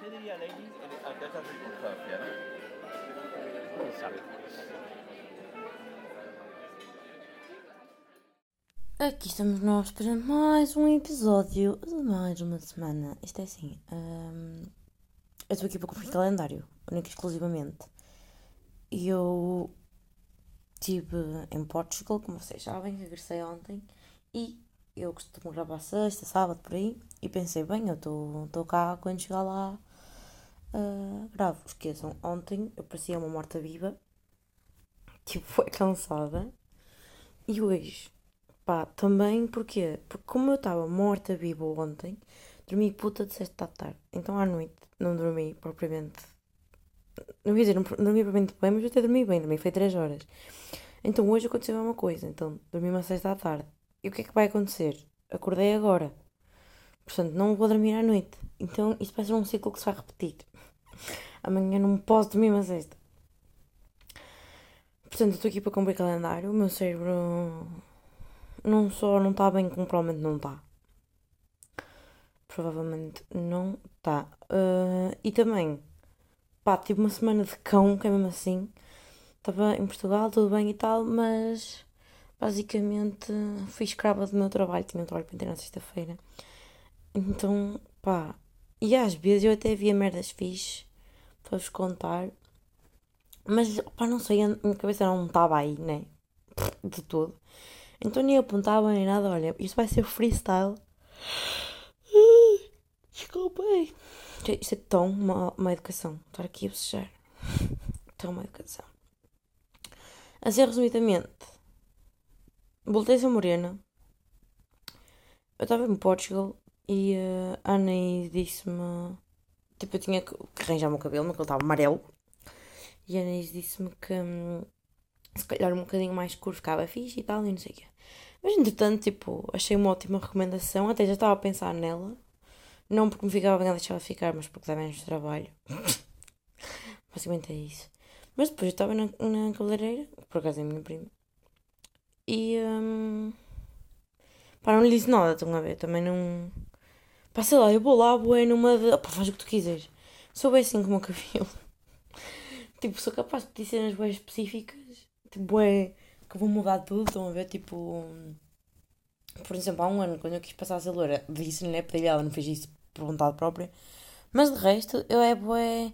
Você diria, Lady? A que essa circunstância, né? Não sabe. Aqui estamos nós para mais um episódio de mais uma semana. Isto é assim. Eu estou aqui para cumprir calendário, único e exclusivamente. E eu estive em Portugal, como vocês sabem, regressei ontem e eu costumo gravar sexta, sábado, por aí, e pensei, bem, eu estou cá, quando chegar lá, gravo. Esqueçam, ontem eu parecia uma morta-viva, tipo, foi cansada, e hoje, pá, também, porquê? Porque como eu estava morta-viva ontem, dormi puta de sexta à tarde, então à noite não dormi propriamente. Não ia dizer, não dormi propriamente bem, mas eu até dormi bem, dormi foi 3 horas. Então hoje aconteceu a mesma coisa, então dormi uma sexta à tarde. E o que é que vai acontecer? Acordei agora. Portanto, não vou dormir à noite. Então isto vai ser um ciclo que se vai repetir. Amanhã não posso dormir uma sexta. Portanto, estou aqui para cumprir calendário. O meu cérebro não só não está bem, como provavelmente não está. Provavelmente não está. E também... Pá, tive uma semana de cão, que é mesmo assim. Estava em Portugal, tudo bem e tal, mas basicamente fui escrava do meu trabalho. Tinha um trabalho para entrar na sexta-feira. Então, pá, e às vezes eu até via merdas fixe para vos contar. Mas, pá, não sei, a minha cabeça não estava aí, né? De todo. Então nem apontava nem nada. Olha, isto vai ser freestyle. Desculpem. Isto é tão má educação. Estar aqui a bocejar. Tão má educação. Assim, resumidamente. Voltei a ser morena. Eu estava em Portugal. E a Ana disse-me... Tipo, eu tinha que arranjar o meu cabelo, porque ele estava amarelo. E a Ana disse-me que... se calhar um bocadinho mais curto ficava fixe e tal. E não sei o quê. Mas, entretanto, tipo... Achei uma ótima recomendação. Até já estava a pensar nela. Não porque me ficava bem a deixar de ficar, mas porque dá menos trabalho. Basicamente é isso. Mas depois eu estava na cabeleireira, por acaso é a minha prima. E... pá, não lhe disse nada, estão a ver? Também não... Pá, sei lá, eu vou lá, boé, numa de... Pá, faz o que tu quiseres. Sou bem assim como o cabelo. Tipo, sou capaz de pedir cenas boé específicas. Tipo, boé, que vou mudar tudo, estão a ver? Tipo... Por exemplo, há um ano, quando eu quis passar a ser loira, disse-lhe, né? Pedi-lhe, ela não fez isso por vontade própria. Mas de resto, eu é bué...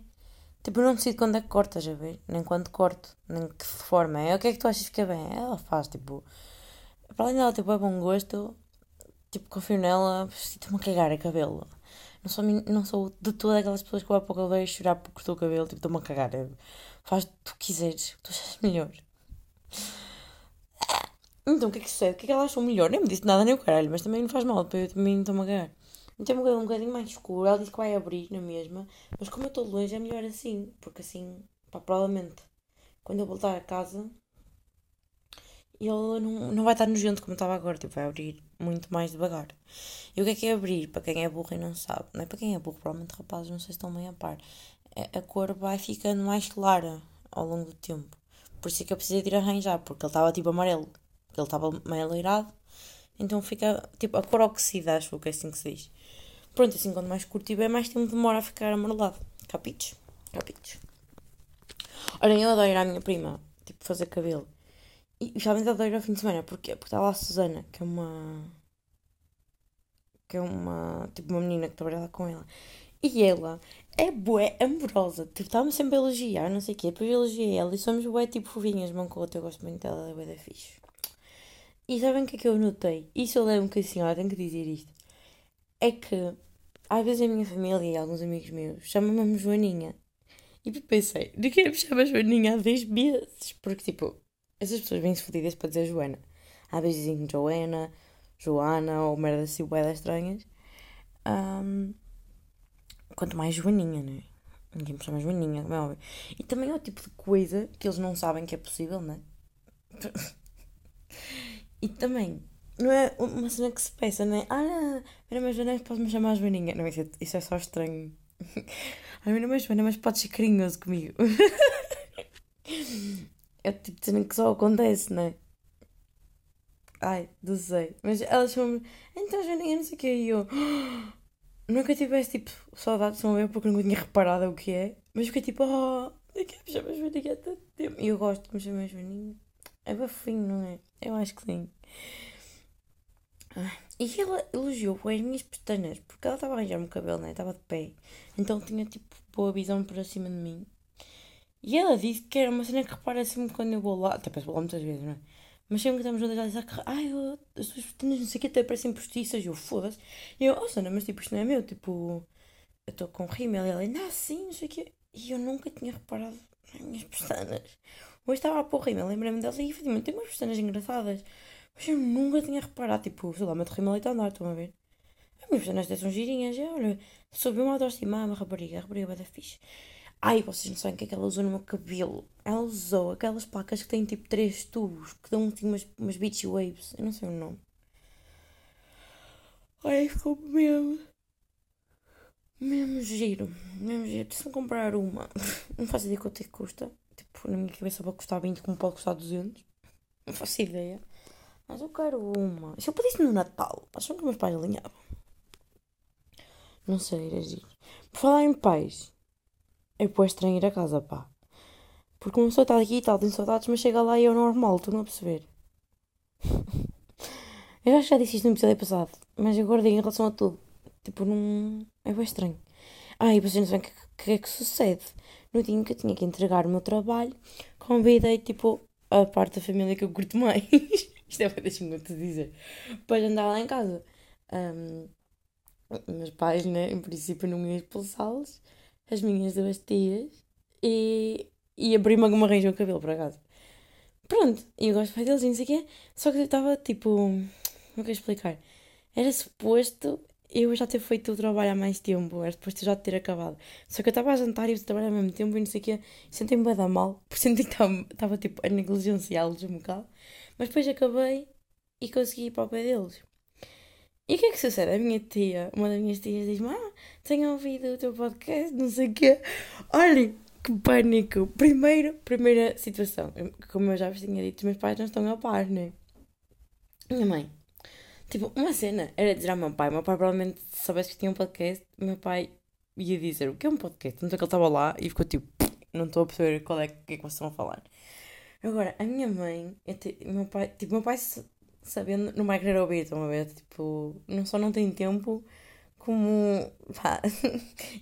Tipo, eu não decido quando é que corto, estás a ver? Nem quando corto, nem que forma. É o que é que tu achas que fica bem? Ela faz, tipo... Para além dela ter bué bom gosto, tipo, confio nela, sinto-me a cagar a cabelo. Não sou de todas aquelas pessoas que vão para o cabelo e chorar porque cortou o cabelo, tipo, estou-me a cagar. Faz o que tu quiseres, o que tu achas melhor. Então, o que é que sucede? O que é que ela achou melhor? Nem me disse nada, nem o caralho, mas também não faz mal, eu também estou-me a cagar. Então, é um bocadinho mais escuro, ela disse que vai abrir na mesma, mas como eu estou longe, é melhor assim, porque assim, pá, provavelmente, quando eu voltar a casa, ele não vai estar nojento como estava agora, tipo, vai abrir muito mais devagar. E o que é abrir? Para quem é burro e não sabe, não é para quem é burro, provavelmente rapazes, não sei se estão bem a par, a cor vai ficando mais clara ao longo do tempo, por isso é que eu precisei de ir arranjar, porque ele estava tipo amarelo. Ele estava meio aleirado, então fica tipo a cor oxida, acho que é assim que se diz. Pronto, assim, quanto mais curto e bem, mais tempo demora a ficar amarelado. Capitos? Capitos. Olha, eu adoro ir à minha prima, tipo, fazer cabelo. E realmente adoro ir ao fim de semana, porquê? Porque está lá a Susana, que é tipo, uma menina que trabalha lá com ela. E ela é bué amorosa, tipo, estava-me sempre a elogiar, não sei o quê, depois eu elogiei ela e somos bué, tipo, fofinhas, mão com outra, eu gosto muito dela, é bué da fixe. E sabem o que é que eu notei? Isso eu lembro que a senhora tem que dizer isto. É que às vezes a minha família e alguns amigos meus chamam-me Joaninha. E pensei, de que me chama Joaninha há 10 vezes? Porque tipo, essas pessoas vêm-se fodidas para dizer Joana. Às vezes dizem Joana, Joana ou merda assim, boedas estranhas. Quanto mais Joaninha, não é? Ninguém me chama Joaninha, como é óbvio. E também é o tipo de coisa que eles não sabem que é possível, não é? E também, não é uma cena que se peça, não é? Ah, meu nome é Joana, mas podes-me chamar Joaninha. Não, isso é só estranho. Ah, meu nome é Joana, mas podes ser carinhoso comigo. É o tipo de cena que só acontece, não é? Ai, não sei. Mas elas chamam-me, então Joaninha, não sei o que, e eu... Nunca tive esse tipo de saudade, se não eu, porque nunca tinha reparado o que é. Mas fiquei tipo, oh, eu quero me chamar Joaninha há tanto tempo. E eu gosto de me chamar Joaninha. É bafinho, não é? Eu acho que sim. E ela elogiou as minhas pestanas, porque ela estava a arranjar-me o cabelo, né? Estava de pé. Então tinha tipo boa visão para cima de mim. E ela disse que era uma cena que repara sempre quando eu vou lá. Até penso lá muitas vezes, não é? Mas sempre que estamos juntas, ela diz que as tuas pestanas não sei o que até parecem postiças. Eu, foda-se. E eu, oh, Sona, mas tipo, isto não é meu. Tipo, eu estou com rímel. E ela, não, sim, não sei o que. E eu nunca tinha reparado nas minhas pestanas. Hoje estava a pôr rímel, lembrei-me dela e efetivamente tem umas pestanas engraçadas. Mas eu nunca tinha reparado. Tipo, sei lá, meto rímel e está a andar, estão a ver? As minhas pestanas até são girinhas. E olha, subiu uma autoestima, uma rapariga. A rapariga vai dar fixe. Ai, vocês não sabem o que é que ela usou no meu cabelo. Ela usou aquelas placas que têm tipo 3 tubos, que dão tipo umas beach waves. Eu não sei o nome. Ai, ficou mesmo. Mesmo giro. Se me comprar uma, não faço ideia quanto é que custa. Tipo, na minha cabeça pode custar 20, como pode custar 200. Não faço ideia. Mas eu quero uma. Se eu pedisse no Natal, acham que meus pais alinhavam? Não sei, era giro. Por falar em pais. É pô, estranho ir a casa, pá. Porque uma pessoa está aqui e tal, tem saudades, mas chega lá e é o normal, estou não a perceber. Eu acho que já disse isto no episódio passado, mas eu guardei em relação a tudo. Tipo, não... é bem estranho. Ah, e vocês não sabem o que é que sucede. No dia em que eu tinha que entregar o meu trabalho, convidei, tipo, a parte da família que eu curto mais. Isto é bem, deixa-me te dizer. Para andar lá em casa. Meus pais, né, em princípio não iam expulsá-los. As minhas 2 tias e a prima que me arranjou o cabelo, por acaso. Pronto, e eu gosto deles e não sei o quê. Só que eu estava tipo... não quero explicar. Era suposto eu já ter feito o trabalho há mais tempo. Era suposto eu já ter acabado. Só que eu estava a jantar e o trabalho ao mesmo tempo e não sei o quê. Sentei-me bem a dar mal. Porque senti que estava tipo a negligenciá-los um bocado. Mas depois acabei e consegui ir para o pé deles. E o que é que sucede? A minha tia, uma das minhas tias diz-me, tenho ouvido o teu podcast, não sei o quê. Olha, que pânico. Primeira situação. Como eu já vos tinha dito, os meus pais não estão a par, né? Minha mãe. Tipo, uma cena era dizer ao meu pai. Meu pai provavelmente soubesse que tinha um podcast. Meu pai ia dizer, o que é um podcast? Tanto é que ele estava lá e ficou tipo, não estou a perceber qual é que vocês estão a falar. Agora, a minha mãe, meu pai... sabendo, não vai querer ouvir, estão a ver? Tipo, não só não tem tempo, como, pá,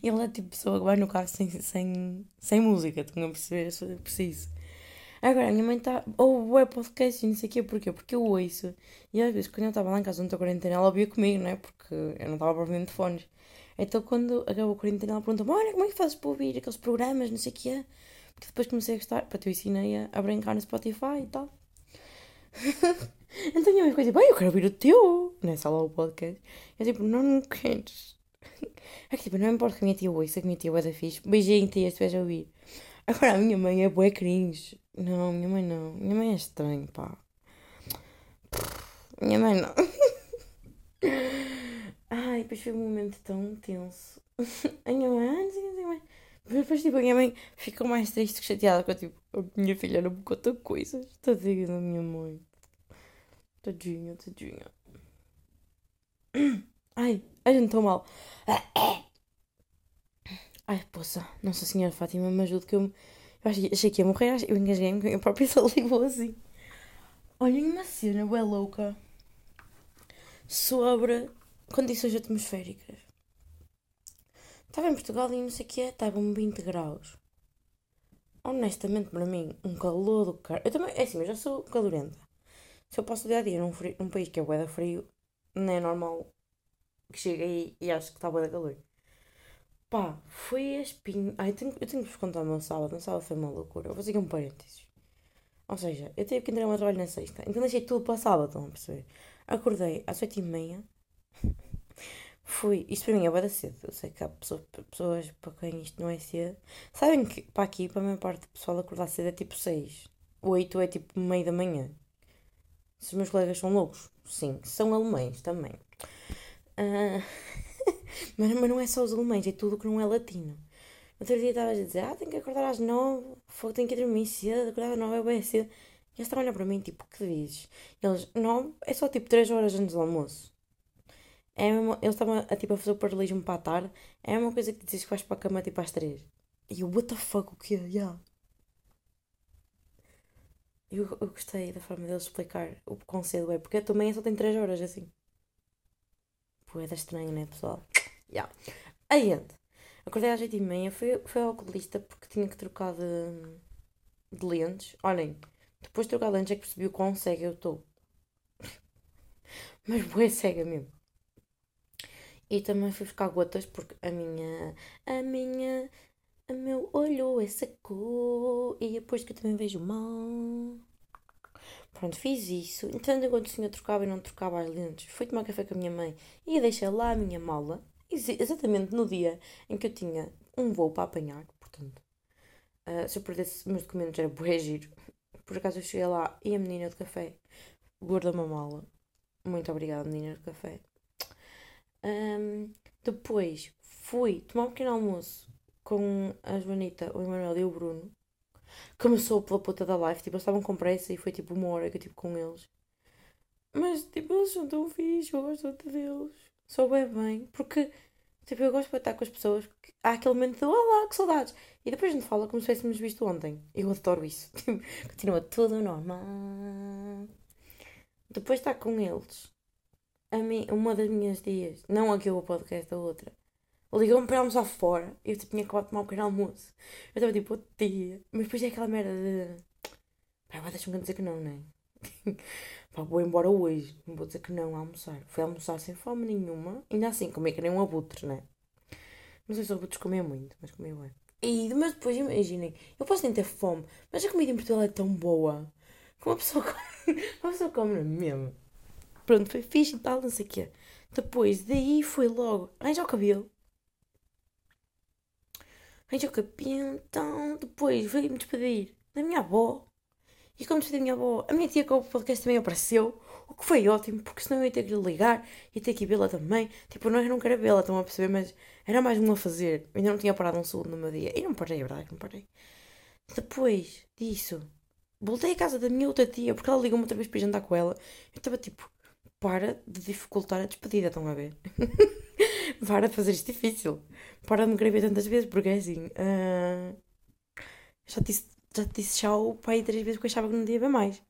ele é tipo pessoa que vai no carro sem música, estão a perceber? Se preciso. Agora, a minha mãe está, ou é podcast e não sei o quê, porquê? Porque eu ouço. E às vezes, quando eu estava lá em casa durante a quarentena, ela ouvia comigo, não é? Porque eu não estava provavelmente de fones. Então, quando acabou a quarentena, ela perguntou-me, olha, como é que fazes para ouvir aqueles programas, não sei o quê? Porque depois comecei a gostar, pá, eu ensinei a brincar no Spotify e tal. Então minha mãe ficou tipo, eu quero ouvir o teu, nessa lá o podcast. Eu tipo, não queres. É que tipo, não importa que a minha tia ouça, que a minha tia é da fixe. Beijinho, tia, se estiveres a ouvir. Agora a minha mãe é bué cringe. Não, minha mãe não. Minha mãe é estranha, pá. Minha mãe não. Ai, depois foi um momento tão tenso. A minha mãe, não sei o que mais. Depois tipo, a minha mãe ficou mais triste que chateada com tipo, a minha filha não me conta coisas. Tadinha da minha mãe. Tadinha. Ai, a gente tão mal. Ai, poça. Nossa Senhora Fátima, me ajude que eu... Eu achei que ia morrer, eu engasguei-me com a minha própria saliva assim. Olhem uma cena bué louca sobre condições atmosféricas. Estava em Portugal e não sei o que é, estavam 20 graus. Honestamente, para mim, um calor do caralho. Eu também, é assim, eu já sou calorenta. Se eu passo o dia a dia num país que é bué da frio, não é normal que chegue aí e acho que está bué da calor. Pá, foi a espinha. Ai, eu tenho que vos contar o meu sábado. O sábado foi uma loucura. Eu vou seguir um parênteses. Ou seja, eu tive que entrar no meu trabalho na sexta. Então deixei tudo para sábado, estão a perceber? Acordei às 8h30. Fui. Isto para mim é bué da cedo. Eu sei que há pessoas para quem isto não é cedo. Sabem que para aqui, para a maior parte do pessoal, acordar cedo é tipo 6. 8 é tipo meio da manhã. Se os meus colegas são loucos, sim, são alemães também. Mas não é só os alemães, é tudo que não é latino. Outro dia estavas a dizer, tenho que acordar às 9, tenho que dormir cedo, acordar às 9 é bem cedo. E eles estavam a olhar para mim, tipo, que dizes? E eles, 9 é só tipo 3 horas antes do almoço. É mesmo, ele estava tipo, a fazer o paralelismo para a tarde. É a mesma coisa que dizes que vais para a cama tipo às 3. E eu, what the fuck, o que é? Yeah. Eu gostei da forma deles explicar o conceito, é porque também só tem 3 horas assim. Pô, é da estranho, né, pessoal? Yeah. Aí, acordei às 8h30, fui ao oculista porque tinha que trocar de lentes. Olhem, depois de trocar de lentes é que percebi o quão cega eu estou. Mas boa é cega mesmo. E também fui buscar gotas porque o meu olho é seco e depois que eu também vejo mal. Pronto, fiz isso. Então, enquanto o senhor trocava e não trocava as lentes, fui tomar café com a minha mãe e deixei lá a minha mala, exatamente no dia em que eu tinha um voo para apanhar. Portanto, se eu perdesse meus documentos era bué giro. Por acaso eu cheguei lá e a menina do café guardou-me a mala. Muito obrigada, menina do café. Depois fui tomar um pequeno almoço com a Joanita, o Emanuel e o Bruno. Começou pela puta da live, tipo, eles estavam com pressa e foi tipo uma hora que eu tive com eles. Mas tipo, eles são tão fixe, eu gosto muito deles. Sou bem, porque tipo, eu gosto de estar com as pessoas, porque há aquele momento de olá, que saudades. E depois a gente fala como se tivéssemos visto ontem. Eu adoro isso. Continua tudo normal. Depois estar com eles. A mim, uma das minhas dias, não aqui o podcast, a outra, ligou-me para almoçar fora. Eu tipo, tinha acabado de tomar um pequeno almoço. Eu estava tipo, outro dia. Mas depois é aquela merda de... Pá, mas deixa-me dizer que não, não é? Pá, vou embora hoje. Não vou dizer que não a almoçar. Fui almoçar sem fome nenhuma. Ainda assim, comi que nem um abutre, não é? Não sei se os abutres comiam muito, mas comi bem. E, mas depois, imaginem, eu posso nem ter fome, mas a comida em Portugal é tão boa que uma pessoa come na mesma. Pronto, foi fixe e tal, não sei o quê. Depois daí foi logo arranjar o cabelo. Arranjei o cabelo, então depois veio-me despedir da minha avó. E como despedi da minha avó, a minha tia com o podcast também apareceu. O que foi ótimo, porque senão eu ia ter que lhe ligar e ter que ir vê-la também. Tipo, não, eu não quero vê-la, estão a perceber, mas era mais um a fazer. Eu ainda não tinha parado um segundo no meu dia. E não parei, é verdade, não parei. Depois disso, voltei à casa da minha outra tia, porque ela ligou-me outra vez para jantar com ela. Eu estava tipo... Para de dificultar a despedida, estão a ver? Para de fazer isto difícil. Para de me querer ver tantas vezes, porque é assim... Já te disse tchau para aí 3 vezes porque eu achava que não ia ver mais.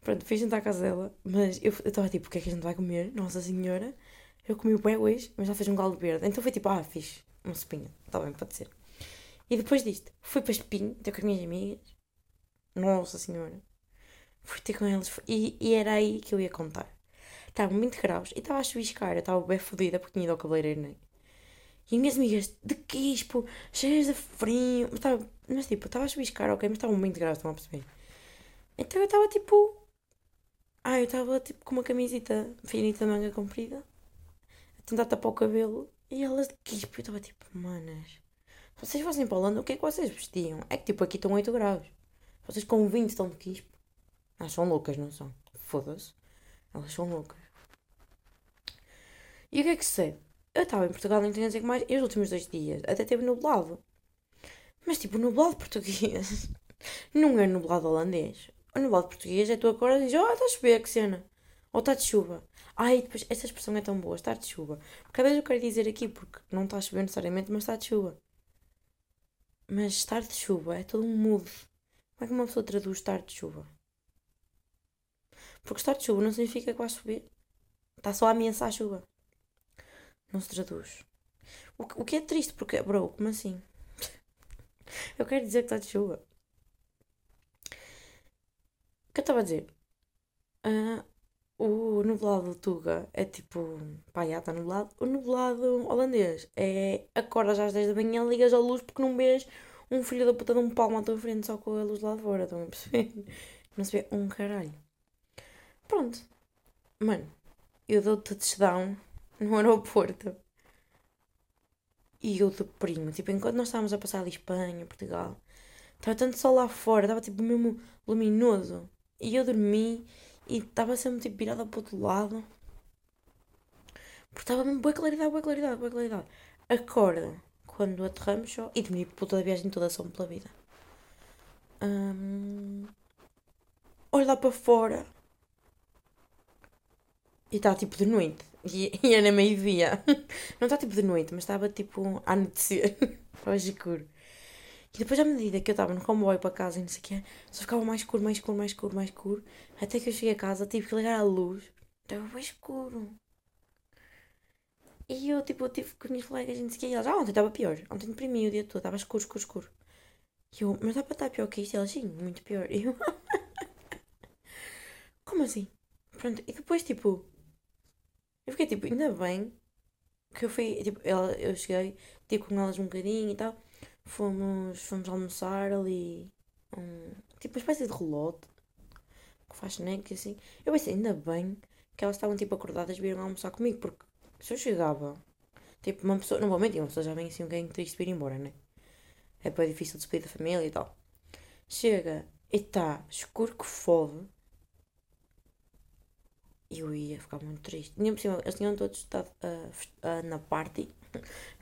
Pronto, fui jantar à casa dela, mas eu estava tipo, o que é que a gente vai comer? Nossa Senhora, eu comi o pé hoje, mas já fez um galo verde. Então foi tipo, fiz uma sopinha, está bem, pode ser. E depois disto, fui para Espinho, estou com as minhas amigas. Nossa Senhora. Fui ter com eles e era aí que eu ia contar. Estavam 20 graus e estava a chuviscar. Eu estava bem fodida porque tinha ido ao cabeleireiro, né? E minhas amigas de quispo, cheias de frio. Mas tipo, estava a chuviscar, ok? Mas estavam 20 graus, estão a perceber? Então eu estava tipo... eu estava tipo com uma camiseta finita, manga comprida, a tentar tapar o cabelo. E elas de quispo. Eu estava tipo, manas, se vocês fossem para a Holanda, o que é que vocês vestiam? É que tipo, aqui estão 8 graus. Vocês com 20 estão de quispo. Elas são loucas, não são? Foda-se. Elas são loucas. E o que é que sei? Eu estava em Portugal, não tinha a dizer mais. E os últimos 2 dias até teve nublado. Mas tipo, nublado português não é nublado holandês. O nublado português é tu acordas e dizes, está a chover, que cena. Ou está de chuva. Depois, esta expressão é tão boa, está de chuva. Porque às vezes eu quero dizer aqui, porque não está a chover necessariamente, mas está de chuva. Mas estar de chuva é todo um mood. Como é que uma pessoa traduz estar de chuva? Porque estar de chuva não significa que vai chover. Está só a ameaçar a chuva. Não se traduz. O que é triste, porque... Bro, como assim? Eu quero dizer que está de chuva. O que eu estava a dizer? O nublado tuga é tipo... Pá, já está nublado. O nublado holandês é... Acordas às 10 da manhã, ligas à luz porque não vês um filho da puta de um palmo à tua frente só com a luz lá de fora. Estão a perceber? Não se vê um caralho. Pronto. Mano, eu dou touchdown no aeroporto. E eu deprimo. Tipo, enquanto nós estávamos a passar ali Espanha, Portugal, estava tanto sol lá fora, estava tipo mesmo luminoso. E eu dormi e estava sempre tipo virada para o outro lado. Porque estava mesmo boa claridade. Acorda quando aterramos só. E dormi por toda a viagem toda, só pela vida. Olho lá para fora. E está tipo de noite. E Ana meio via. Não está tipo de noite, mas estava tipo a anoitecer. Estava escuro. E depois, à medida que eu estava no comboio para casa e não sei o quê, só ficava mais escuro, mais escuro, mais escuro, mais escuro. Até que eu cheguei a casa, tive que ligar a luz. Estava bem escuro. E eu, tipo, tive com os meus colegas e não sei o quê. E elas, ontem estava pior. Ontem deprimi o dia todo. Estava escuro, escuro, escuro. E eu, mas dá para estar pior que isto? E elas, sim, muito pior. E eu, como assim? Pronto, e depois, tipo, eu fiquei, tipo, ainda bem que eu fui, tipo, eu cheguei, tipo, com elas um bocadinho e tal. Fomos almoçar ali, tipo, uma espécie de relote, que faz snack e assim. Eu pensei, ainda bem que elas estavam, tipo, acordadas e viram almoçar comigo, porque se eu chegava, tipo, uma pessoa, não vou mentir, uma pessoa já vem assim um bocadinho triste de ir embora, né? É bem difícil de despedir da família e tal. Chega e está escuro que fode. Eu ia ficar muito triste. Nem por cima, eles tinham todos estado na party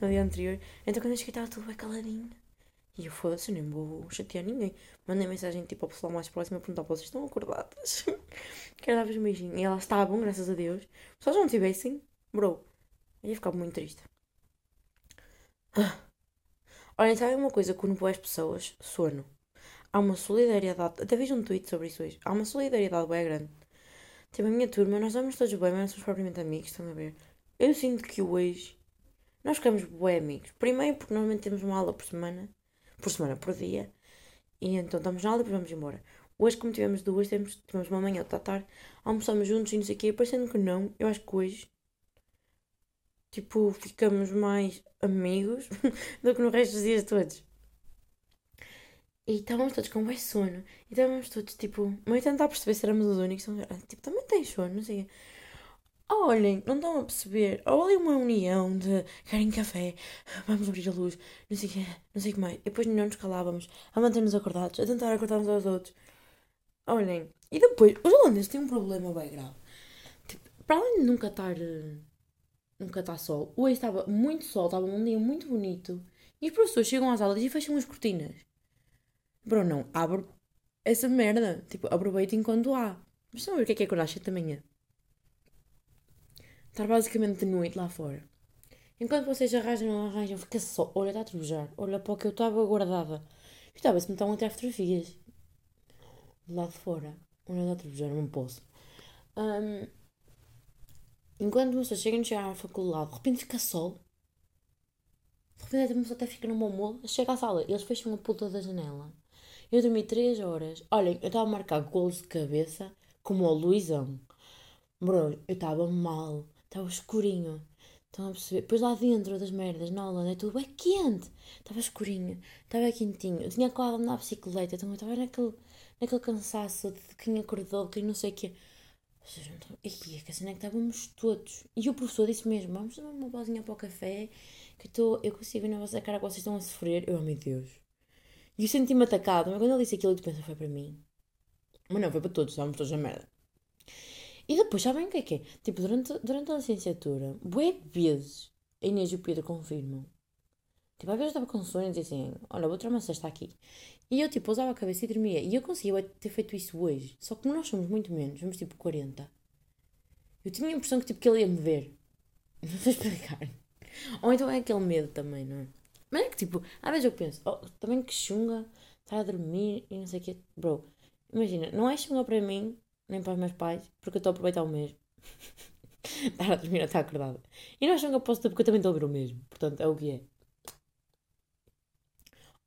no dia anterior. Então quando eu cheguei estava tudo bem caladinho. E eu, foda-se, nem vou chatear ninguém. Mandei mensagem tipo ao pessoal mais próximo a perguntar para vocês estão acordadas. Quero dar-vos um beijinho. E elas estavam, graças a Deus. Se elas não tivessem, bro, eu ia ficar muito triste. Olha, sabe uma coisa que uniu as pessoas? Sono. Há uma solidariedade. Até vejo um tweet sobre isso hoje. Há uma solidariedade bem grande. Tipo, a minha turma, nós estamos todos bem, mas não somos propriamente amigos, estão a ver? Eu sinto que hoje nós ficamos bem amigos. Primeiro porque normalmente temos uma aula por dia. E então estamos na aula e depois vamos embora. Hoje, como tivemos duas, tivemos uma manhã outra tarde, almoçamos juntos e não sei o quê. Parecendo que não, eu acho que hoje, tipo, ficamos mais amigos do que no resto dos dias todos. E estávamos todos com bem sono. E estávamos todos, tipo, meio tentar perceber se éramos os únicos. Tipo, também tem sono, não sei. Olhem, não estão a perceber. Olhem uma união de querem café, vamos abrir a luz, não sei o que, não sei o que mais. E depois não nos calávamos, a manter-nos acordados, a tentar acordar uns aos outros. Olhem. E depois, os holandeses têm um problema bem grave. Tipo, para além de nunca estar sol, hoje estava muito sol, estava um dia muito bonito. E os professores chegam às aulas e fecham as cortinas. Bro, não, abre essa merda. Tipo, aproveita enquanto há. Mas estão a ver o que é acordar às 7 da manhã? Estar basicamente de noite lá fora. Enquanto vocês arranjam, fica só. Olha, está a trovejar. Olha para o que eu estava guardada. Eu estava, se me estão a tirar fotografias. De lá de fora. Olha, está a trovejar, não posso. Enquanto vocês chegam à faculdade, de repente fica sol. De repente a pessoa até fica no bom molho. Chega à sala, eles fecham a puta da janela. Eu dormi 3 horas. Olhem, eu estava a marcar golos de cabeça como o Luizão. Bro, eu estava mal. Estava escurinho. Estão a perceber? Pois lá dentro das merdas, na Holanda, é tudo bem quente. Estava escurinho. Estava quentinho. Eu tinha acabado de andar a bicicleta. Então eu estava naquele cansaço de quem acordou, de quem não sei o quê. Vocês não estão... Ih, que cena é que estávamos todos. E o professor disse mesmo, vamos tomar uma pausinha para o café, que eu consigo ver na vossa cara que vocês estão a sofrer. Eu, oh meu Deus. E eu senti-me atacado, mas quando ele disse aquilo, eu pensei, foi para mim. Mas não, foi para todos, estávamos todos na merda. E depois, sabem o que é que é? Tipo, durante a licenciatura, bué vezes, a Inês e o Pedro confirmam. Tipo, às vezes eu estava com sono e dizia assim, olha, vou tirar uma cesta aqui. E eu, tipo, usava a cabeça e dormia. E eu conseguia ter feito isso hoje. Só que nós somos muito menos, somos tipo 40. Eu tinha a impressão que, tipo, que ele ia me ver. Não sei explicar. Ou então é aquele medo também, não é? Mas é que, tipo, às vezes eu penso, oh, também que chunga, estar a dormir e não sei o quê. Bro, imagina, não é chunga para mim, nem para os meus pais, porque eu estou a aproveitar o mesmo. Estar a dormir ou estar acordada. E não é chunga para o porque eu também estou a ver o mesmo. Portanto, é o que é.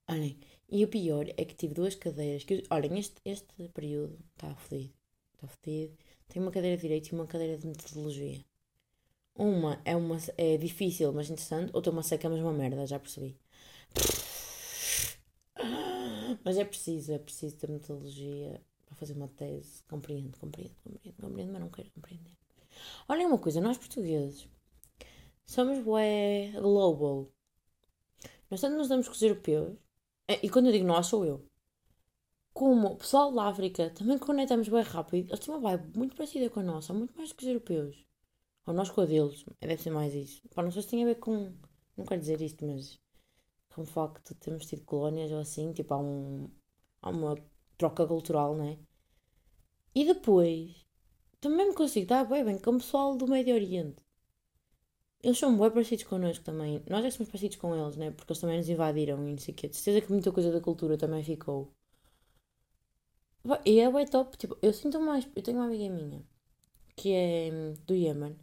Olhem, e o pior é que tive duas cadeiras. Olhem, este período está fodido. Está fodido. Tenho uma cadeira de Direito e uma cadeira de Metodologia. Uma é difícil, mas interessante. Outra uma seca, mas uma merda, já percebi. Mas é preciso ter metodologia para fazer uma tese. Compreendo, mas não quero compreender. Olhem uma coisa, nós portugueses somos bué global. Nós tanto nos damos com os europeus, e quando eu digo nós, sou eu. Como o pessoal da África, também conectamos bem rápido. Eles têm uma vibe muito parecida com a nossa, muito mais do que os europeus. Ou nós com a deles, deve ser mais isso. Pá, não sei se tem a ver com... Não quero dizer isto, mas... Com o facto de termos tido colónias ou assim, tipo, há uma troca cultural, não é? E depois... Também me consigo dar bem com o pessoal do Médio Oriente. Eles são bem parecidos connosco também. Nós é que somos parecidos com eles, né? Porque eles também nos invadiram e não sei o quê. De certeza que muita coisa da cultura também ficou. E é bem top. Tipo, eu sinto mais... Eu tenho uma amiga minha que é do Iémen.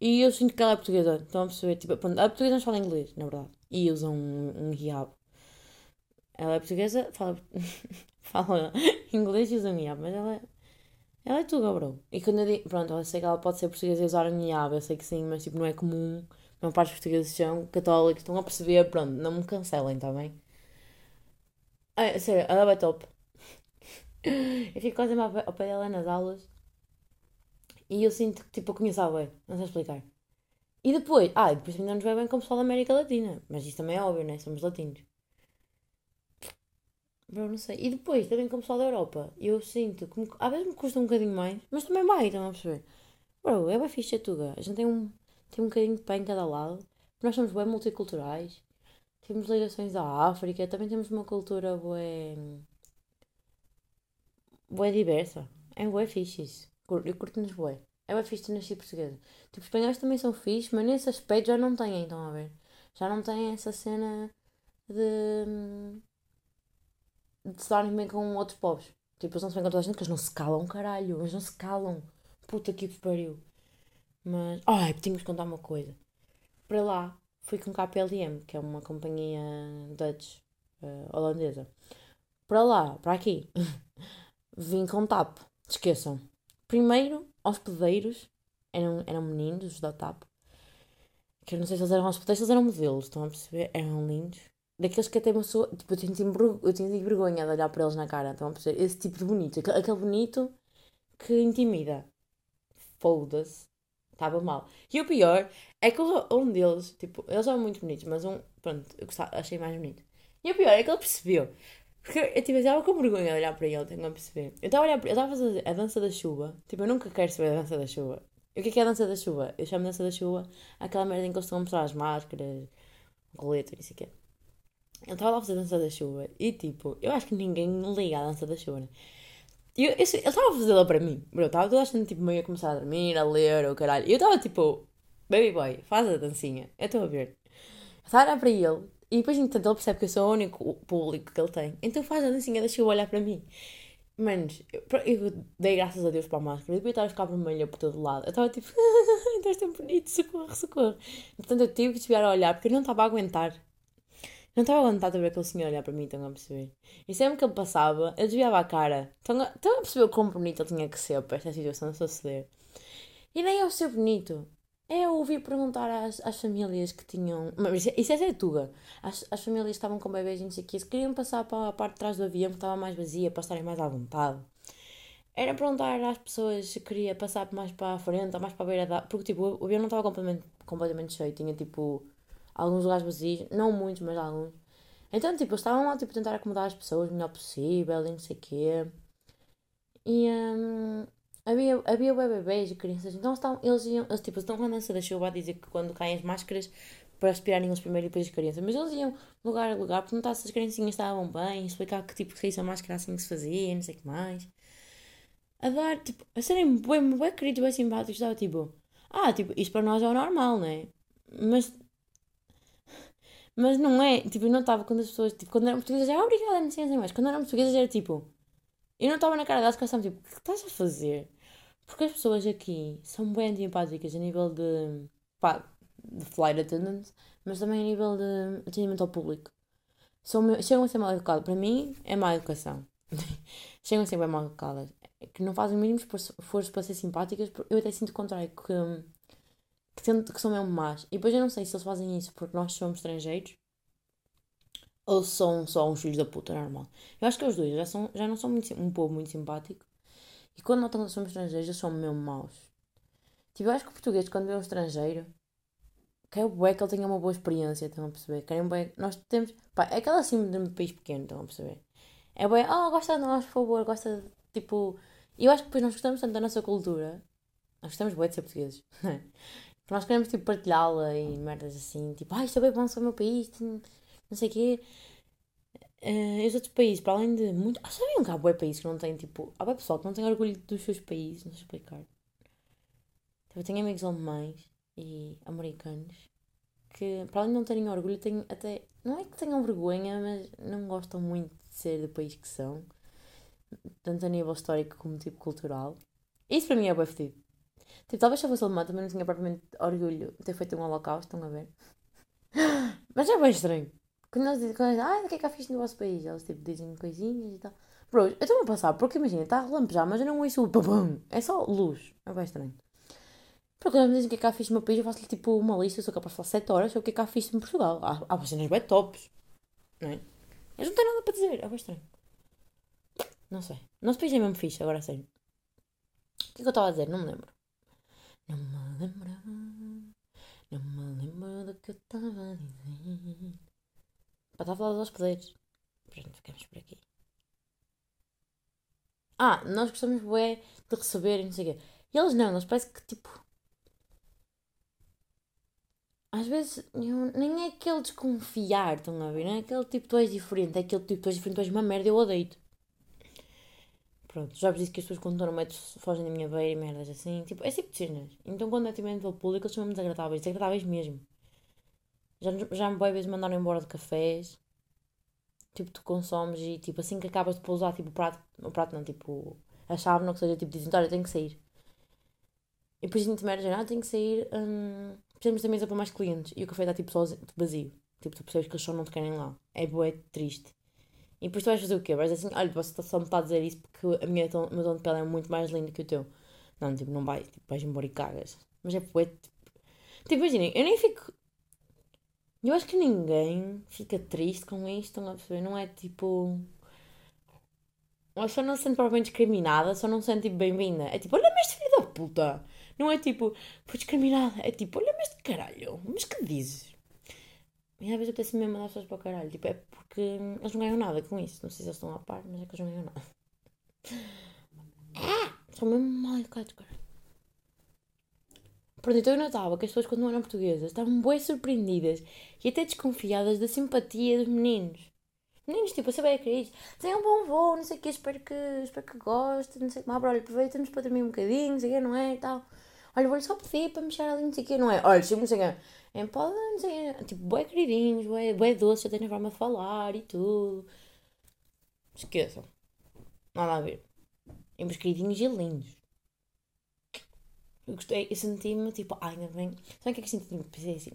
E eu sinto que ela é portuguesa. Estão a perceber? Tipo, a portuguesa fala inglês, na verdade. E usam um riabo. Ela é portuguesa, fala inglês e usa um riabo. Mas ela é tuga, bro. E quando eu digo... Pronto, eu sei que ela pode ser portuguesa e usar um riabo. Eu sei que sim, mas tipo, não é comum. Não parte dos portugueses são católicos. Estão a perceber? Pronto, não me cancelem, está bem? É, sério, ela é top. Eu fico quase ao pé dela nas aulas. E eu sinto que, tipo, eu conheço a bué, não sei explicar. E depois, depois ainda nos vai bem como pessoal da América Latina. Mas isto também é óbvio, né? Somos latinos. Bro, não sei. E depois, também como pessoal da Europa, eu sinto que, às vezes me custa um bocadinho mais, mas também vai, estão a perceber? Bro, é bem fixe a tuga. A gente tem um bocadinho de pé em cada lado. Nós somos bem multiculturais. Temos ligações à África. Também temos uma cultura bué diversa. É bué fixe isso. Eu curto-nos bué. É bué fixe de nascer portuguesa. Tipo, os espanhóis também são fixes, mas nesse aspecto já não têm, então, a ver. Já não têm essa cena de se darem bem com outros povos. Tipo, eles não se bem com toda a gente, porque eles não se calam, caralho. Eles não se calam. Puta que pariu. Mas... tínhamos que contar uma coisa. Para lá, fui com KPLM, que é uma companhia Dutch, holandesa. Para lá, para aqui, vim com TAP. Esqueçam. Primeiro, hospedeiros, eram meninos da TAP, que eu não sei se eles eram hospedeiros, eles eram modelos, estão a perceber? Eram lindos. Daqueles que até me soa, tipo, eu tinha vergonha de olhar para eles na cara, estão a perceber? Esse tipo de bonito, aquele bonito que intimida. Foda-se, estava mal. E o pior é que um deles, tipo, eles eram muito bonitos, mas eu achei mais bonito. E o pior é que ele percebeu. Porque eu estava com vergonha a olhar para ele, tenho a perceber. Eu estava a fazer a dança da chuva. Tipo, eu nunca quero saber a dança da chuva. E o que é a dança da chuva? Eu chamo dança da chuva aquela merda em que eles estão a mostrar as máscaras, o colete, não sei o quê. Eu estava lá a fazer a dança da chuva e, tipo, eu acho que ninguém liga à dança da chuva, né? Ele estava a fazê-la para mim. Bro, estava toda a gente, tipo, meio a começar a dormir, a ler, o caralho. E eu estava, tipo, baby boy, faz a dancinha. Eu estou a ver. Eu estava a olhar para ele. E depois, entanto, ele percebe que eu sou o único público que ele tem. Então faz a dancinha, deixa-o olhar para mim. Manos, eu dei graças a Deus para a máscara. E depois eu estava a ficar vermelha por todo lado. Eu estava tipo, estás tão bonito, socorro, socorro. Portanto, eu tive que desviar a olhar, porque eu não estava a aguentar. Não estava a aguentar de ver aquele senhor olhar para mim, estão a perceber? E sempre que ele passava, eu desviava a cara. Estão a perceber o quão bonito ele tinha que ser para esta situação suceder. E nem é o ser bonito. Eu ouvi perguntar às famílias que tinham... Mas isso é tuga. As famílias que estavam com bebês e não sei o que, se queriam passar para a parte de trás do avião, que estava mais vazia, para estarem mais à vontade. Era perguntar às pessoas se queria passar mais para a frente ou mais para a beira da... Porque, tipo, o avião não estava completamente cheio. Tinha, tipo, alguns lugares vazios. Não muitos, mas alguns. Então, tipo, estavam lá, tipo, a tentar acomodar as pessoas o melhor possível e não sei o quê. E... Havia bebês e crianças, então eles estão com a dança da chuva a dizer que quando caem as máscaras para aspirarem eles primeiro e depois as crianças, mas eles iam lugar a lugar perguntar se as criancinhas estavam bem, explicar que tipo que isso a máscara assim que se fazia, não sei o que mais, a dar, tipo, a serem bem queridos, bem simpáticos, estava tipo, tipo, isto para nós é o normal, né? Mas não é, tipo, eu não estava quando as pessoas, tipo, quando eram portuguesas, já obrigada, não sei mais, quando eram portuguesas era tipo, eu não estava na cara delas, que elas estavam tipo, o que estás a fazer? Porque as pessoas aqui são bem antipáticas a nível de flight attendants, mas também a nível de atendimento ao público. Chegam a ser mal educadas. Para mim, é má educação. Chegam a ser bem mal educadas. Que não fazem o mínimo esforço para ser simpáticas. Eu até sinto o contrário, que são mesmo más. E depois eu não sei se eles fazem isso porque nós somos estrangeiros ou são só uns filhos da puta, normal. Eu acho que os dois já não são um povo muito simpático. E quando notam que somos estrangeiros, eles são mesmo maus. Tipo, eu acho que o português, quando vê um estrangeiro, quer o bué que ele tenha uma boa experiência, estão a perceber? Querem bué... Nós temos... Pá, é aquela síndrome de país pequeno, estão a perceber? É bué, gosta de nós, por favor, gosta de... Tipo... E eu acho que depois nós gostamos tanto da nossa cultura. Nós gostamos bué de ser portugueses. Nós queremos, tipo, partilhá-la e merdas assim. Tipo, isto é bem bom, sou o meu país, não sei o quê... Os outros países, para além de muito... Sabiam que há bué países que não têm, tipo... Há bué pessoal que não tem orgulho dos seus países, não sei explicar. Tipo, eu tenho amigos alemães e americanos que, para além de não terem orgulho, têm até, não é que tenham vergonha, mas não gostam muito de ser do país que são, tanto a nível histórico como tipo cultural. Isso para mim é bué fedido. Tipo, talvez se eu fosse alemã também não tinha propriamente orgulho de ter feito um holocausto, estão a ver? Mas é bem estranho. Quando nós dizem, o que é que há fixe no vosso país? Eles tipo dizem coisinhas e tal. Bro, eu estou-me a passar, porque imagina, está a relampejar, mas eu não ouço o babum. É só luz. É bem estranho. Porque quando me dizem o que é que há fixe no meu país, eu faço-lhe tipo uma lista, eu sou capaz de falar 7 horas, o que é que há fixe em Portugal. Há vacinas bem tops. Não é? Eles não têm nada para dizer. É bem estranho. Não sei. Nosso país é mesmo fixe, agora sério. O que é que eu estava a dizer? Não me lembro do que eu estava a dizer. Estava a falar dos hospedeiros. Pronto, ficamos por aqui. Nós gostamos bué de receber e não sei o quê. E eles não, eles parecem que tipo... Às vezes nem é aquele desconfiar, estão a ver? Não é aquele tipo tu és diferente, é aquele tipo tu és diferente, tu és uma merda, eu odeio-te. Pronto, já vos disse que as pessoas quando estão no meio fogem da minha beira e merdas assim. Tipo, é tipo de cenas. Então quando é tipo nível público eles são mesmo desagradáveis mesmo. Já me boas vezes mandaram embora de cafés. Tipo, tu consomes e tipo, assim que acabas de pousar tipo o prato não, tipo, a chave, não que seja, tipo, dizem, olha, eu tenho que sair. E depois dizem-te merdas, eu tenho que sair, precisamos da mesa para mais clientes. E o café está tipo sozinho, vazio. Tipo, tu percebes que eles só não te querem lá. É bué triste. E depois tu vais fazer o quê? Vais assim, olha, você só me está a dizer isso porque o meu tom de pele é muito mais lindo que o teu. Não, tipo, não vais, tipo, vais embora e cagas. Mas é poeta. Tipo, imaginem, eu nem fico... Eu acho que ninguém fica triste com isto, estão a perceber? Não é tipo... Eu só não se sente propriamente discriminada, só não se sente, tipo, bem-vinda. É tipo, olha-me este filho da puta. Não é tipo, foi discriminada. É tipo, olha-me este caralho, mas que dizes? E às vezes eu penso mesmo mandar as pessoas para o caralho. Tipo, é porque eles não ganham nada com isso. Não sei se eles estão à par, mas é que eles não ganham nada. São mesmo mal educados, caralho. Pronto, então eu notava que as pessoas, quando não eram portuguesas, estavam bué surpreendidas e até desconfiadas da simpatia dos meninos. Meninos, tipo, você vai a querer isto. Tenham um bom voo, não sei o quê, espero que gostem, não sei o que. Olha, aproveitamos para dormir um bocadinho, não sei o quê, não é, e tal. Olha, vou-lhe só pedir para mexer ali, não sei o quê, não é? Olha, se não sei o quê. Empoda, não sei, tipo, bué queridinhos, bué doces, até na forma de falar e tudo. Esqueçam. Nada a ver. Temos queridinhos e lindos. Eu gostei, eu senti-me tipo, ainda bem. Sabe o que é que senti-me? Pensei assim,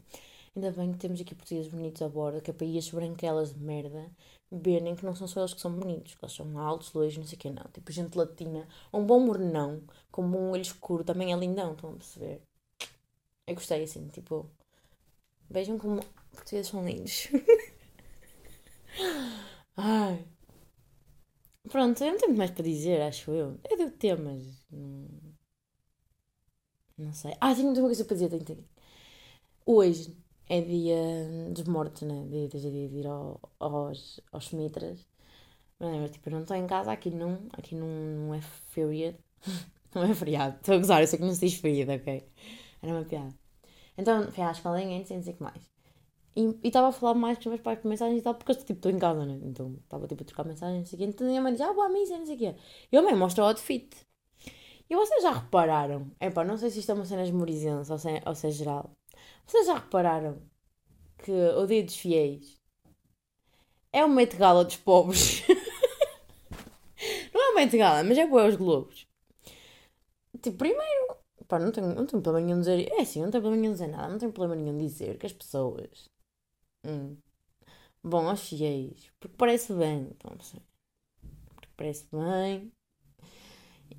ainda bem que temos aqui portugueses bonitos a bordo, que é para ir as branquelas de merda verem que não são só eles que são bonitos, que eles são altos, loiros, não sei o quê, não. Tipo, gente latina, um bom mornão, com um bom olho escuro, também é lindão, estão a perceber? Eu gostei assim, tipo... Vejam como portugueses são lindos. Ai. Pronto, eu não tenho mais para dizer, acho eu. Eu devo ter, mas... Não sei. Tenho uma coisa para dizer, tenho. Hoje é dia dos mortos, né? Dia de ir aos cemitérios. Mas tipo, eu não estou em casa, aqui não é feriado. Não é feriado. Estou a gozar, eu sei que não se diz feriado, ok? Era uma piada. Então, fui à escolinha, antes, não sei o que mais. E estava a falar mais com os meus pais por mensagens e tal, porque eu tipo, estou em casa, né? Então, estava tipo, a trocar mensagens, não sei o quê. Então, a minha mãe diz, boa à missa, não sei o quê. E eu mãe mostro o outfit. E vocês já repararam? Epá, não sei se isto é uma cena esmorizense ou se é geral. Vocês já repararam que o dia dos fiéis é o Met Gala dos pobres? Não é o Met Gala, mas é boa os Globos. Tipo, primeiro... Pá, não tenho problema nenhum dizer... É assim, não tenho problema nenhum dizer nada. Não tenho problema nenhum dizer que as pessoas... Bom, aos fiéis. Porque parece bem. Então, porque parece bem.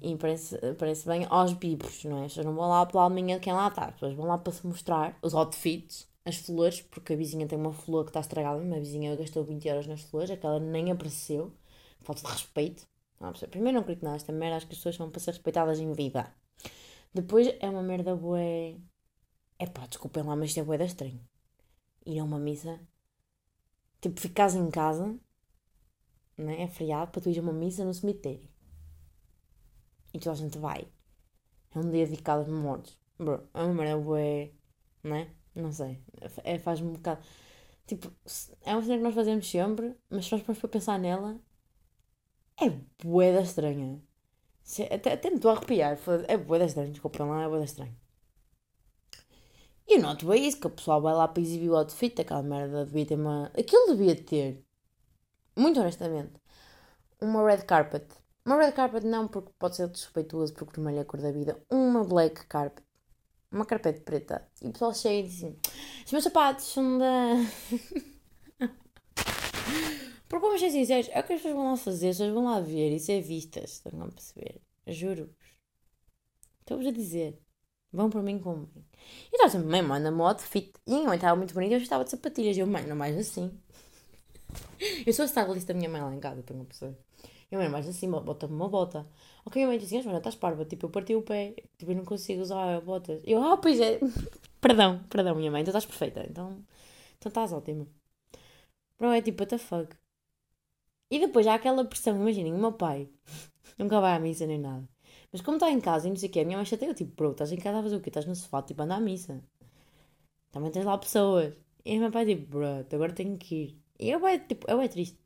E parece bem aos bibos, não é? As pessoas não vão lá pela alminha de quem lá está. As pessoas vão lá para se mostrar os outfits, as flores. Porque a vizinha tem uma flor que está estragada. Minha vizinha gastou 20 euros nas flores. Aquela nem apareceu. Falta de respeito. Não, primeiro não acredito nada. Esta merda, acho que as pessoas são para ser respeitadas em vida. Depois é uma merda bué... Epá, desculpem lá, mas isto é bué da estranho. Ir a uma missa... Tipo, ficares em casa... Não é? É feriado para tu ir a uma missa no cemitério. E toda a gente vai. É um dia dedicado aos mortos. Bro, é uma merda bué... Não é? Não sei. Faz-me um bocado... Tipo, é uma cena que nós fazemos sempre, mas se nós formos para pensar nela... É bué da estranha. Até me estou a arrepiar, é bué da estranho, desculpa lá, é bué da estranho. E eu noto bem isso, que o pessoal vai lá para exibir o outfit, aquela merda devia ter uma... Aquilo devia ter, muito honestamente, uma red carpet. Uma red carpet não, porque pode ser desrespeituoso, porque vermelho é a cor da vida. Uma black carpet. Uma carpete preta. E o pessoal chega e diz assim, os meus sapatos são da... Porque vamos ser sinceros, é o que as pessoas vão lá fazer, as pessoas vão lá ver, isso é vistas, estão a perceber. Juro-vos. Estou-vos a dizer. Vão para mim como bem. E estava sempre, mãe, manda-me o outfit. E a mãe estava muito bonita, eu estava de sapatilhas. E eu, mãe, não mais assim. Eu sou a stylista da minha mãe lá em casa, para uma pessoa. Eu, mãe, mais assim, bota-me uma bota. Ok, a minha mãe disse assim, mas já estás parva, tipo, eu parti o pé, tipo, eu não consigo usar botas. Eu, pois é. Perdão, minha mãe, então estás perfeita. Então estás ótima. Não é tipo, what the fuck. E depois há aquela pressão, imaginem, o meu pai nunca vai à missa nem nada. Mas como está em casa e não sei o quê, a minha mãe chateou, tipo, bro, estás em casa a fazer o quê? Estás no sofá, tipo, anda à missa. Também tens lá pessoas. E o meu pai, tipo, bro, agora tenho que ir. E eu, tipo, é triste.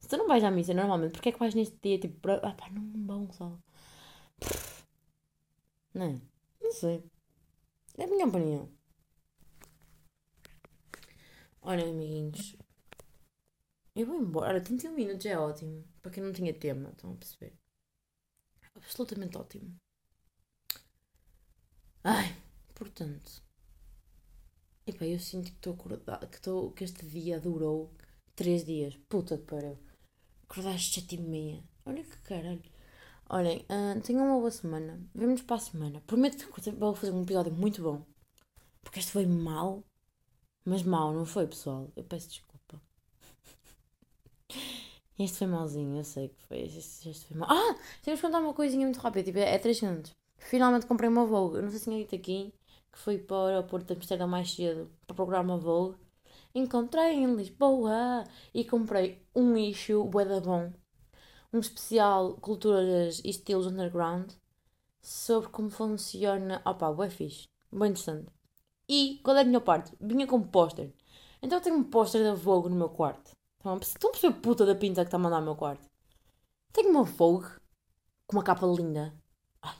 Se tu não vais à missa normalmente, porque é que vais neste dia, tipo, bro, pá, não bom só. Não sei. É a minha opinião. Olha, amiguinhos. Eu vou embora. Olha, 31 minutos é ótimo. Para quem não tinha tema, estão a perceber. Absolutamente ótimo. Ai, portanto. Epá, eu sinto que estou acordada. Que este dia durou 3 dias. Puta que pariu. Acordaste 7h30. Olha que caralho. Olhem, tenham uma boa semana. Vemo-nos para a semana. Prometo que vou fazer um episódio muito bom. Porque este foi mal. Mas mal, não foi, pessoal? Eu peço desculpa. Este foi malzinho, eu sei que foi. Este foi mal. Temos que contar uma coisinha muito rápida, tipo, é 3 segundos. Finalmente comprei uma Vogue. Eu não sei se tinha dito aqui que fui para o aeroporto de Amsterdão mais cedo para procurar uma Vogue. Encontrei em Lisboa e comprei um issue bué da bom. Um especial culturas e estilos underground sobre como funciona. Bué fixe, bué interessante. E qual é a minha parte? Vinha com póster. Então eu tenho um póster da Vogue no meu quarto. Estão a perceber a puta da pinta que está a mandar ao meu quarto? Tenho uma Vogue com uma capa linda.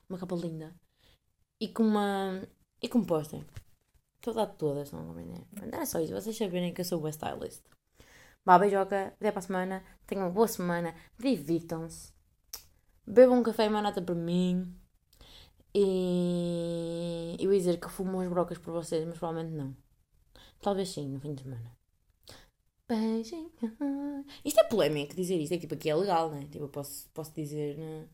Uma capa linda. E com um póster. Estou a dar todas, não vou entender. Não é só isso, vocês saberem que eu sou o stylist. Vá, beijoca, até para a semana. Tenham uma boa semana. Divirtam-se. Bebam um café e uma nata para mim. E eu ia dizer que fumo umas brocas por vocês, mas provavelmente não. Talvez sim, no fim de semana. Beijinho. Isto é polémico dizer isto. É que tipo, aqui é legal, né? Tipo, eu posso dizer, né?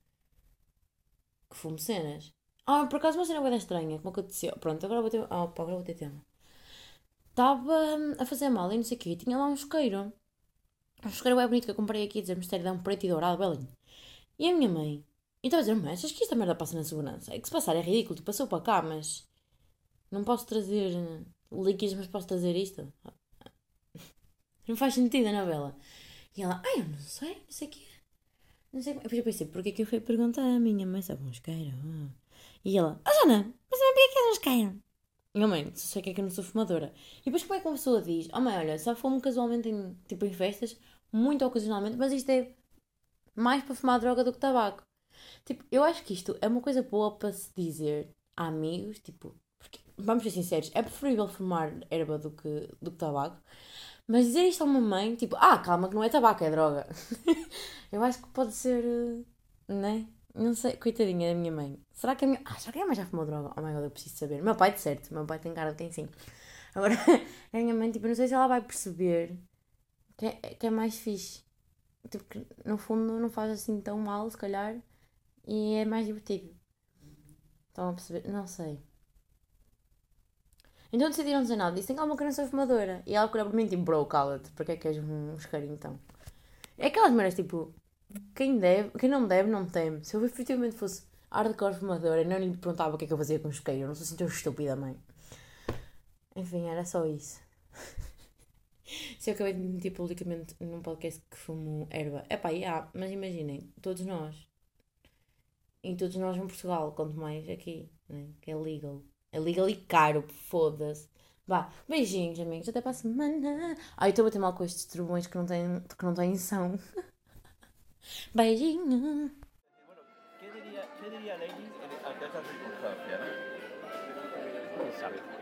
Que fumo cenas. Por acaso uma cena é bem estranha. Como aconteceu? Pronto, agora vou ter. Agora vou ter tema. Estava a fazer mal e não sei o quê. Tinha lá um isqueiro. Um isqueiro bem bonito que eu comprei aqui, dizer mistério, dá um preto e dourado, belinho. E a minha mãe. E estava a dizer, mas achas que esta merda passa na segurança? É que se passar é ridículo. Tipo, passou para cá, mas. Não posso trazer líquidos, mas posso trazer isto. Não faz sentido a novela. E ela, eu não sei o que é. Não sei como. Eu pensei, porque é que eu fui perguntar à minha mãe, sabe, um isqueiro? E ela, Jana, mas a minha que é um isqueiro? E a mãe, só sei que é que eu não sou fumadora. E depois como é que uma pessoa diz, mãe, olha, só fumo casualmente em festas, muito ocasionalmente, mas isto é mais para fumar droga do que tabaco. Tipo, eu acho que isto é uma coisa boa para se dizer a amigos, tipo, porque, vamos ser sinceros, é preferível fumar erva do que tabaco. Mas dizer isto a uma mãe, tipo, calma que não é tabaco, é droga. Eu acho que pode ser, né? Não sei, coitadinha da minha mãe. Será que a minha mãe já fumou droga? Oh my God, eu preciso saber. O meu pai, de certo, o meu pai tem cara de quem sim. Agora, a minha mãe, tipo, não sei se ela vai perceber que é mais fixe. Tipo, que no fundo não faz assim tão mal, se calhar, e é mais divertido. Estão a perceber? Não sei. Então decidiram dizer nada, dizem que eu não sou fumadora. E ela curou por mim, tipo, bro, cala-te, porque é que és um isqueiro então? É aquelas mulheres, tipo, quem não me deve, não me teme. Se eu efetivamente fosse hardcore fumadora, eu não lhe perguntava o que é que eu fazia com o isqueiro, eu não sou assim tão estúpida, mãe. Enfim, era só isso. Se eu acabei de mentir publicamente num podcast que fumo erva. Mas imaginem, todos nós em Portugal, quanto mais aqui, né? Que é legal. É legal e caro, foda-se. Vá, beijinhos, amigos, até para a semana. Estou a bater mal com estes trovões que não têm som. Beijinho. Que diria a Lady dessas circunstâncias, né? Não sabe.